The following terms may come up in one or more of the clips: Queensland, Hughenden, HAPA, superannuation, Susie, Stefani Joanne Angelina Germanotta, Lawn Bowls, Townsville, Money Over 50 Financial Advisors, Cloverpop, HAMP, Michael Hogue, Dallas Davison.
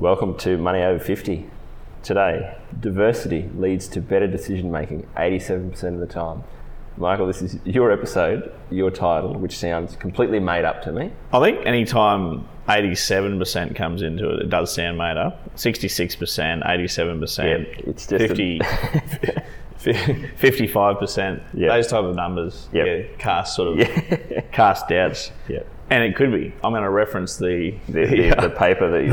Welcome to Money Over 50. Today, diversity leads to better decision-making 87% of the time. Michael, this is your episode, your title, which sounds completely made up to me. I think any time 87% comes into it, it does sound made up. 66%, 87%, yep, it's just 50, 55%. Yep. Those type of numbers cast doubts. Yep. And it could be. I'm going to reference the paper that you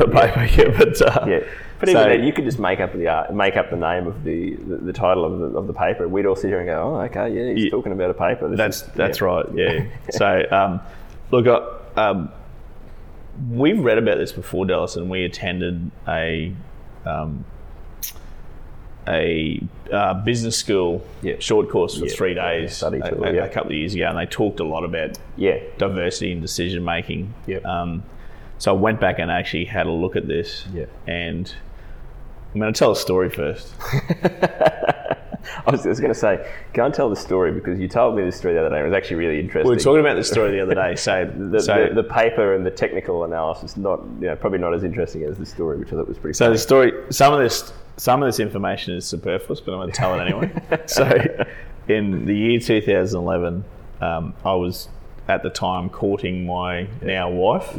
But even then, you could just make up the name of the title of the paper. We'd all sit here and go, "Oh, okay, yeah, he's talking about a paper." That's right. Yeah. So, we've read about this before, Dallas, and we attended a business school short course for 3 days a couple of years ago, and they talked a lot about diversity and decision making. Yep. So I went back and actually had a look at this, and I'm going to tell a story first. I was going to say, go and tell the story, because you told me this story the other day. It was actually really interesting. We were talking about this story the other day. So, the paper and the technical analysis, probably not as interesting as the story, which I thought was pretty funny. So the story, some of this information is superfluous, but I'm going to tell it anyway. So in the year 2011, I was at the time courting my now wife,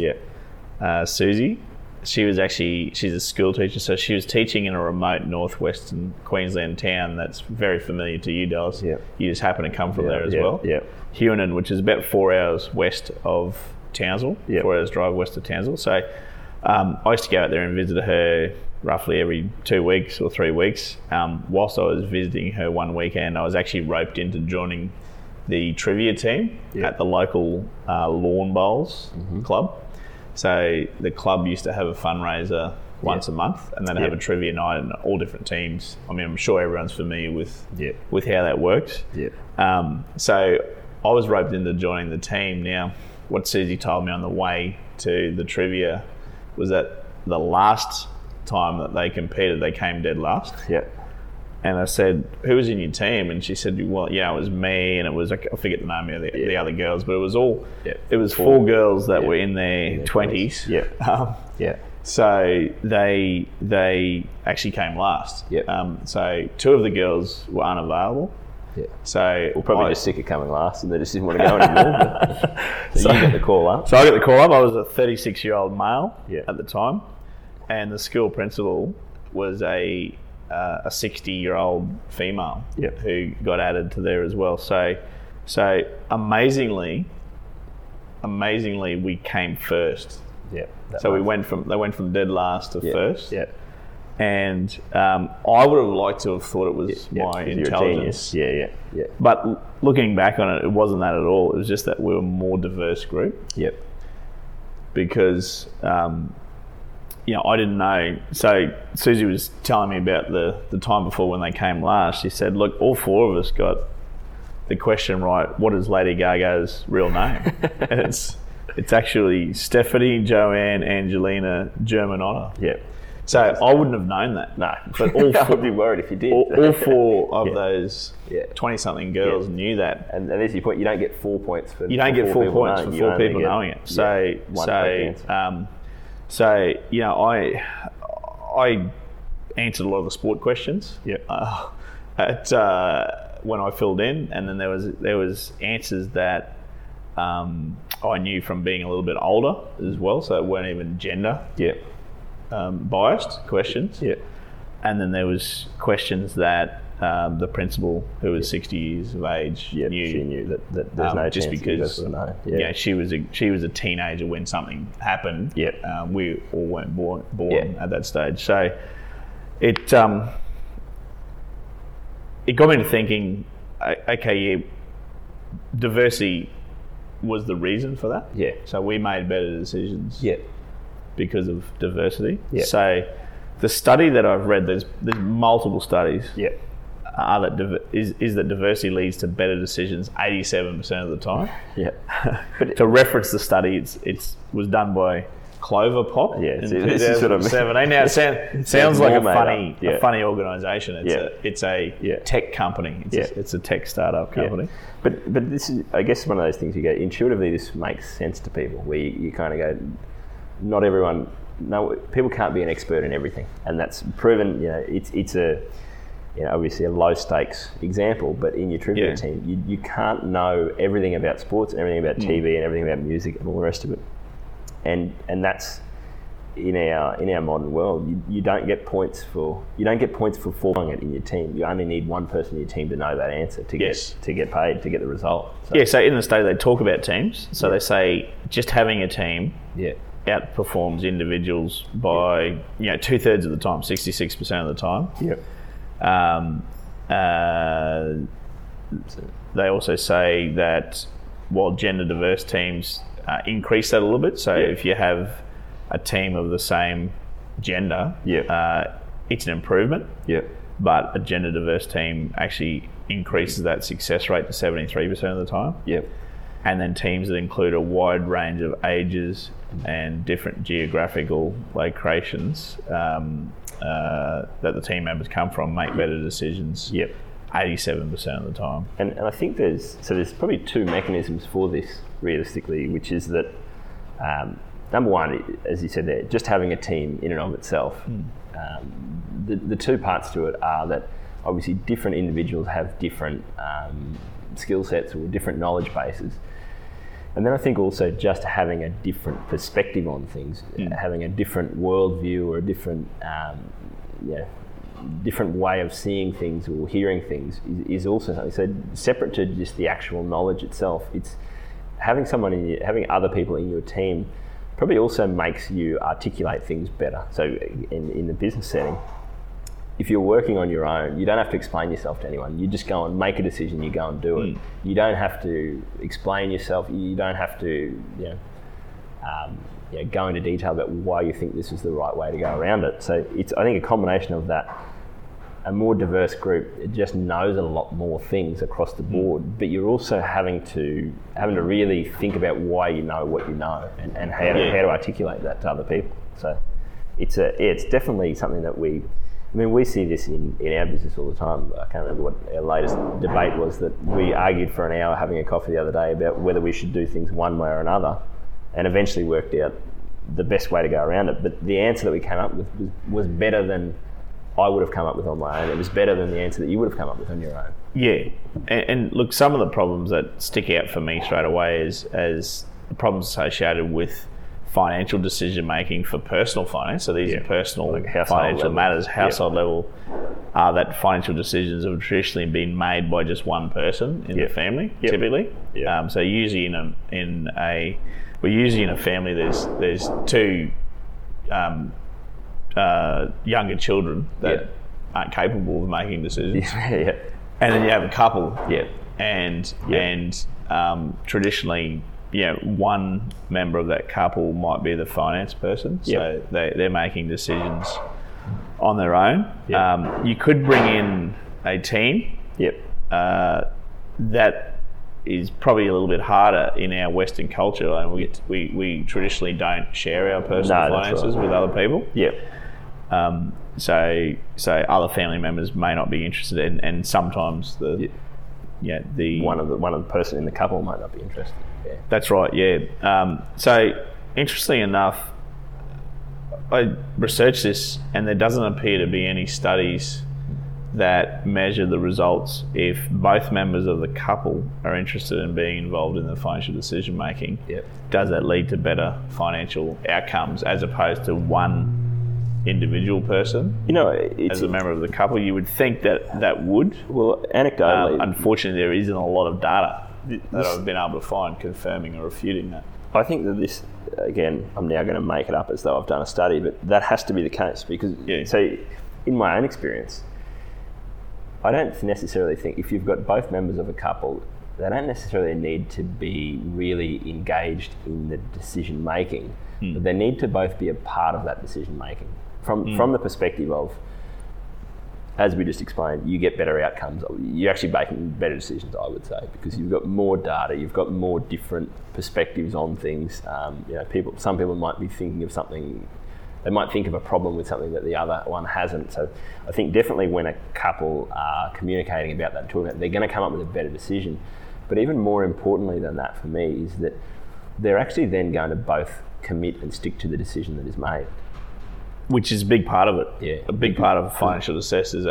Susie. She was she's a school teacher, so she was teaching in a remote northwestern Queensland town that's very familiar to you, Dallas. Yep. You just happen to come from there as well. Yep. Hughenden, which is about 4 hours west of Townsville, 4 hours drive west of Townsville. So I used to go out there and visit her roughly every 2 weeks or 3 weeks. Whilst I was visiting her one weekend, I was actually roped into joining the trivia team at the local Lawn Bowls club. So the club used to have a fundraiser once a month, and then have a trivia night and all different teams. I mean, I'm sure everyone's familiar with how that worked. Yeah. So I was roped into joining the team. Now, what Susie told me on the way to the trivia was that the last time that they competed, they came dead last. Yeah. And I said, "Who was in your team?" And she said, "Well, it was me, and it was, I forget the name of the other girls, but it was all, it was four girls that were in their 20s. So they actually came last. Yeah. So two of the girls were unavailable. Yeah. So we're probably just sick of coming last, and they just didn't want to go anymore. So you got the call up. So I got the call up. I was a 36-year-old male at the time, and the school principal was a 60-year-old female who got added to there as well. So amazingly, we came first. Yeah. So they went from dead last to first. Yeah. And I would have liked to have thought it was my intelligence. Yeah. But looking back on it, it wasn't that at all. It was just that we were a more diverse group. Yep. Because. I didn't know. So Susie was telling me about the time before when they came last. She said, "Look, all four of us got the question right. What is Lady Gaga's real name?" And it's actually Stefani Joanne Angelina Germanotta. Yeah. So I wouldn't have known that. No. But all four, I would be worried if you did. All four of those 20-something girls knew that. And this is your point. You don't get 4 points for knowing it. So So I answered a lot of the sport questions. Yeah. When I filled in, and then there was answers that I knew from being a little bit older as well, so it weren't even gender biased questions. Yeah. And then there was questions that the principal, who was 60 years of age, knew that there's no just chance because she was a teenager when something happened. Yeah. We all weren't born at that stage, so it got me to thinking. Diversity was the reason for that. Yeah. So we made better decisions. Yeah. Because of diversity. Yeah. So The study that I've read, there's multiple studies. Yeah. That diversity leads to better decisions 87% of the time. Yeah. But to reference the study, it was done by Cloverpop. Yeah. In 2017. I mean. Now it sounds like a funny organisation. It's a tech company. It's a tech startup company. Yeah. But this is, I guess, one of those things you go intuitively. This makes sense to people. Where you kind of go, not everyone. No, people can't be an expert in everything, and that's proven. You know, it's a. You know, obviously a low stakes example, but in your trivia team, you can't know everything about sports, everything about TV, and everything about music, and all the rest of it. And that's in our modern world, you don't get points for following it in your team. You only need one person in your team to know that answer to get paid, to get the result. So. Yeah. So in the study, they talk about teams. So they say just having a team. Yeah. Outperforms individuals by 2/3 of the time, 66% of the time. Yep. They also say that while gender diverse teams increase that a little bit, so if you have a team of the same gender, it's an improvement. Yep. But a gender diverse team actually increases that success rate to 73% of the time. Yep. And then teams that include a wide range of ages and different geographical locations that the team members come from make better decisions. Yep. 87% of the time. And I think there's probably two mechanisms for this realistically, which is that number one, as you said there, just having a team in and of itself. The two parts to it are that obviously different individuals have different skill sets or different knowledge bases, and then I think also just having a different perspective on things, having a different worldview or a different different way of seeing things or hearing things is also something. So separate to just the actual knowledge itself, it's having having other people in your team probably also makes you articulate things better. So in the business setting, if you're working on your own, you don't have to explain yourself to anyone. You just go and make a decision, you go and do it. You don't have to explain yourself. You don't have to go into detail about why you think this is the right way to go around it. So it's, I think, a combination of that. A more diverse group, it just knows a lot more things across the board, but you're also having to really think about why you know what you know and how to articulate that to other people. So it's definitely something that we see this in our business all the time. I can't remember what our latest debate was that we argued for an hour having a coffee the other day about whether we should do things one way or another, and eventually worked out the best way to go around it. But the answer that we came up with was better than I would have come up with on my own. It was better than the answer that you would have come up with on your own. Yeah. And look, some of the problems that stick out for me straight away is as the problems associated with financial decision making for personal finance. So these are personal, like financial level matters, household level. That financial decisions have traditionally been made by just one person in the family, typically. Yeah. So usually in a family, there's two younger children that aren't capable of making decisions. Yeah. And then you have a couple. Yeah. And traditionally, one member of that couple might be the finance person, so they're making decisions on their own. Yep. You could bring in a team. Yep. That is probably a little bit harder in our Western culture. Like we traditionally don't share our personal finances with other people. Yep. So other family members may not be interested, and sometimes the the one of the person in the couple might not be interested. Yeah. That's right, yeah. So, interestingly enough, I researched this and there doesn't appear to be any studies that measure the results if both members of the couple are interested in being involved in the financial decision making. Yep. Does that lead to better financial outcomes as opposed to one individual person? As a member of the couple, you would think that would. Well, anecdotally, unfortunately, there isn't a lot of data that I've been able to find confirming or refuting that. I think that this, again, I'm now going to make it up as though I've done a study, but that has to be the case because, so in my own experience, I don't necessarily think if you've got both members of a couple, they don't necessarily need to be really engaged in the decision making, but they need to both be a part of that decision making. from the perspective of, as we just explained, you get better outcomes. You're actually making better decisions, I would say, because you've got more data, you've got more different perspectives on things. Some people might be thinking of something, they might think of a problem with something that the other one hasn't. So I think definitely when a couple are communicating about that, talking about, they're going to come up with a better decision. But even more importantly than that for me is that they're actually then going to both commit and stick to the decision that is made. Which is a big part of it. Yeah. A big part of financial success is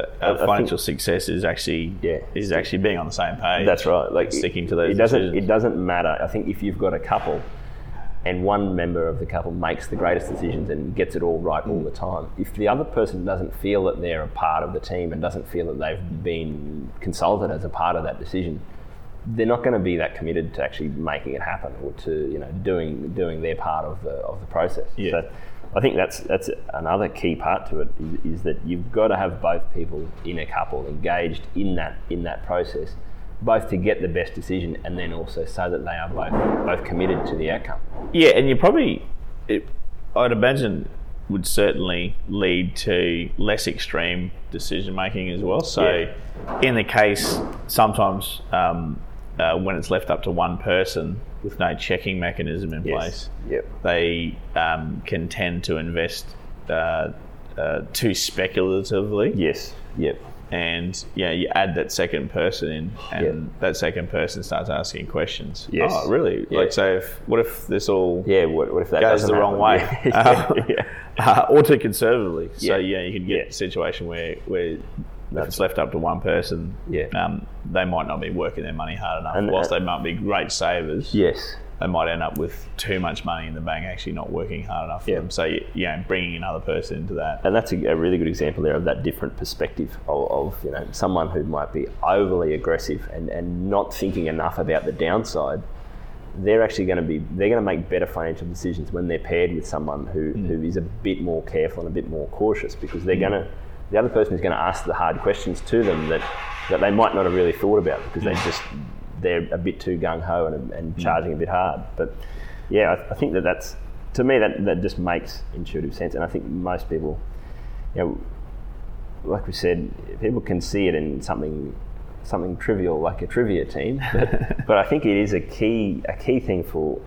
actually being on the same page. That's right. Like sticking to those decisions. It doesn't matter. I think if you've got a couple and one member of the couple makes the greatest decisions and gets it all right all the time, if the other person doesn't feel that they're a part of the team and doesn't feel that they've been consulted as a part of that decision, they're not going to be that committed to actually making it happen or to doing their part of the process. Yeah. So, I think that's another key part to it is that you've got to have both people in a couple engaged in that process, both to get the best decision and then also so that they are both committed to the outcome. Yeah, and you probably, I'd imagine, would certainly lead to less extreme decision making as well. So in the case, sometimes when it's left up to one person, with no checking mechanism in place, they can tend to invest too speculatively. Yes. Yep. And you add that second person in, and that second person starts asking questions. Yes. Oh, really? Yeah. Like, so what if this all what if that goes the wrong way, or too conservatively? Yeah. So you can get a situation where if it's left up to one person, they might not be working their money hard enough. And whilst they might be great savers, they might end up with too much money in the bank, actually not working hard enough for them. So bringing another person into that, and that's a really good example there of that different perspective of someone who might be overly aggressive and not thinking enough about the downside. They're actually going to make better financial decisions when they're paired with someone who is a bit more careful and a bit more cautious, because they're going to. The other person is going to ask the hard questions to them that they might not have really thought about, because they're a bit too gung-ho and charging a bit hard. But I think that's, to me, that just makes intuitive sense. And I think most people, like we said, people can see it in something trivial, like a trivia team. But I think it is a key thing for,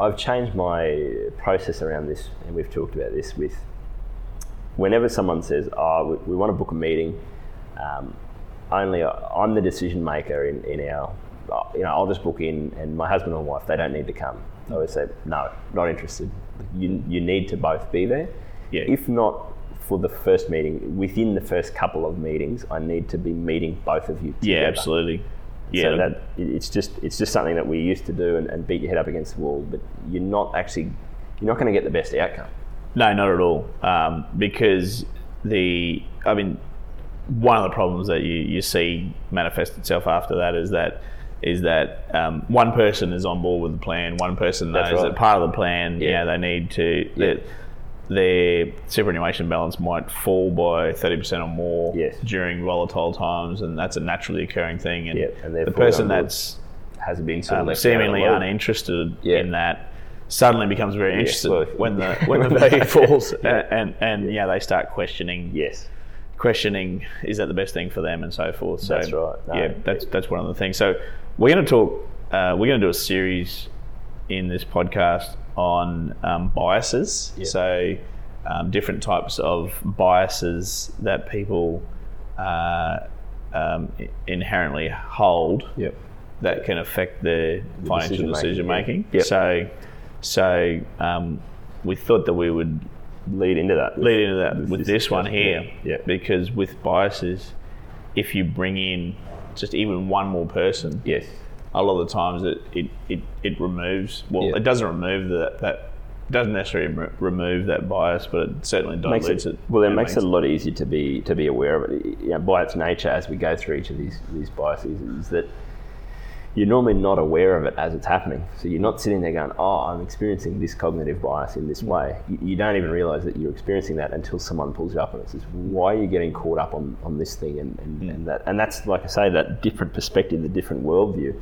I've changed my process around this, and we've talked about this with, whenever someone says, we want to book a meeting, only I'm the decision maker in our, I'll just book in and my husband or wife, they don't need to come. I always say, no, not interested. You need to both be there. Yeah. If not for the first meeting, within the first couple of meetings, I need to be meeting both of you together. Yeah, absolutely. Yeah. So that it's just something that we used to do and beat your head up against the wall, but you're not going to get the best outcome. No, not at all. Because one of the problems that you see manifest itself after that is that one person is on board with the plan. One person knows that part of the plan, they need to. Yeah. Their superannuation balance might fall by 30% or more during volatile times, and that's a naturally occurring thing. And, the person that's has been seemingly uninterested in that, suddenly becomes very interested when the value falls, and they start questioning. Yes, questioning, is that the best thing for them, and so forth. So that's right. No, that's one of the things. So we're going to talk. We're going to do a series in this podcast on biases. Yeah. So different types of biases that people inherently hold that can affect their financial decision making. Yeah. So we thought that we would lead into that with this one here, because with biases, if you bring in just even one more person, a lot of the times it removes. Well, it doesn't remove that doesn't necessarily remove that bias, but it certainly dilutes it. Well, it makes it a lot easier to be aware of it. By its nature, as we go through each of these biases, is that you're normally not aware of it as it's happening. So you're not sitting there going, I'm experiencing this cognitive bias in this way. You don't even realise that you're experiencing that until someone pulls you up and says, why are you getting caught up on this thing and that? And that's, like I say, that different perspective, the different worldview,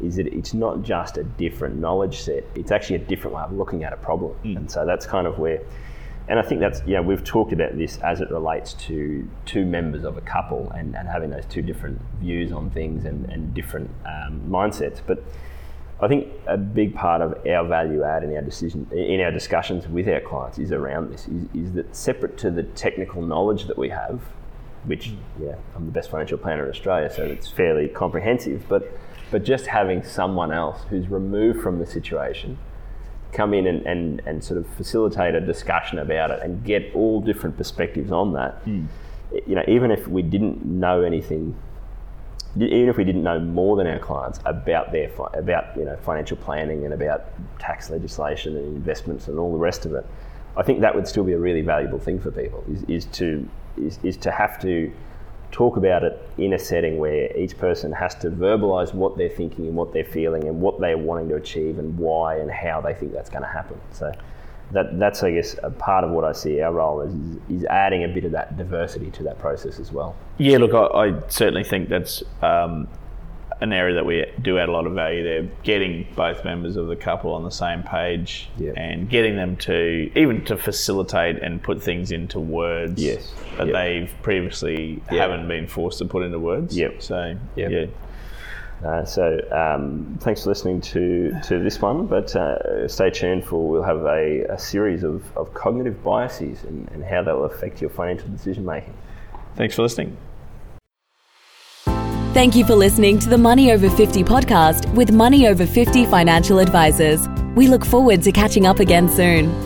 is that it's not just a different knowledge set. It's actually a different way of looking at a problem. And so that's kind of where And I think that's, yeah, we've talked about this as it relates to two members of a couple and having those two different views on things and different mindsets. But I think a big part of our value add in our decision, in our discussions with our clients is around this, is that separate to the technical knowledge that we have, which, yeah, I'm the best financial planner in Australia, so it's fairly comprehensive, but just having someone else who's removed from the situation come in and sort of facilitate a discussion about it and get all different perspectives on that. Mm. You know, even if we didn't know anything, even if we didn't know more than our clients about their financial planning and about tax legislation and investments and all the rest of it, I think that would still be a really valuable thing for people is to have to talk about it in a setting where each person has to verbalise what they're thinking and what they're feeling and what they're wanting to achieve and why and how they think that's going to happen. So that's, I guess, a part of what I see our role is adding a bit of that diversity to that process as well. Yeah, look, I certainly think that's an area that we do add a lot of value there, getting both members of the couple on the same page, yep, and getting them to even to facilitate and put things into words, yes, that, yep, they've previously, yep, haven't been forced to put into words. Yep. So, yep, yeah. So thanks for listening to this one, but stay tuned for, we'll have a series of cognitive biases and how that will affect your financial decision making. Thanks for listening. Thank you for listening to the Money Over 50 podcast with Money Over 50 Financial Advisors. We look forward to catching up again soon.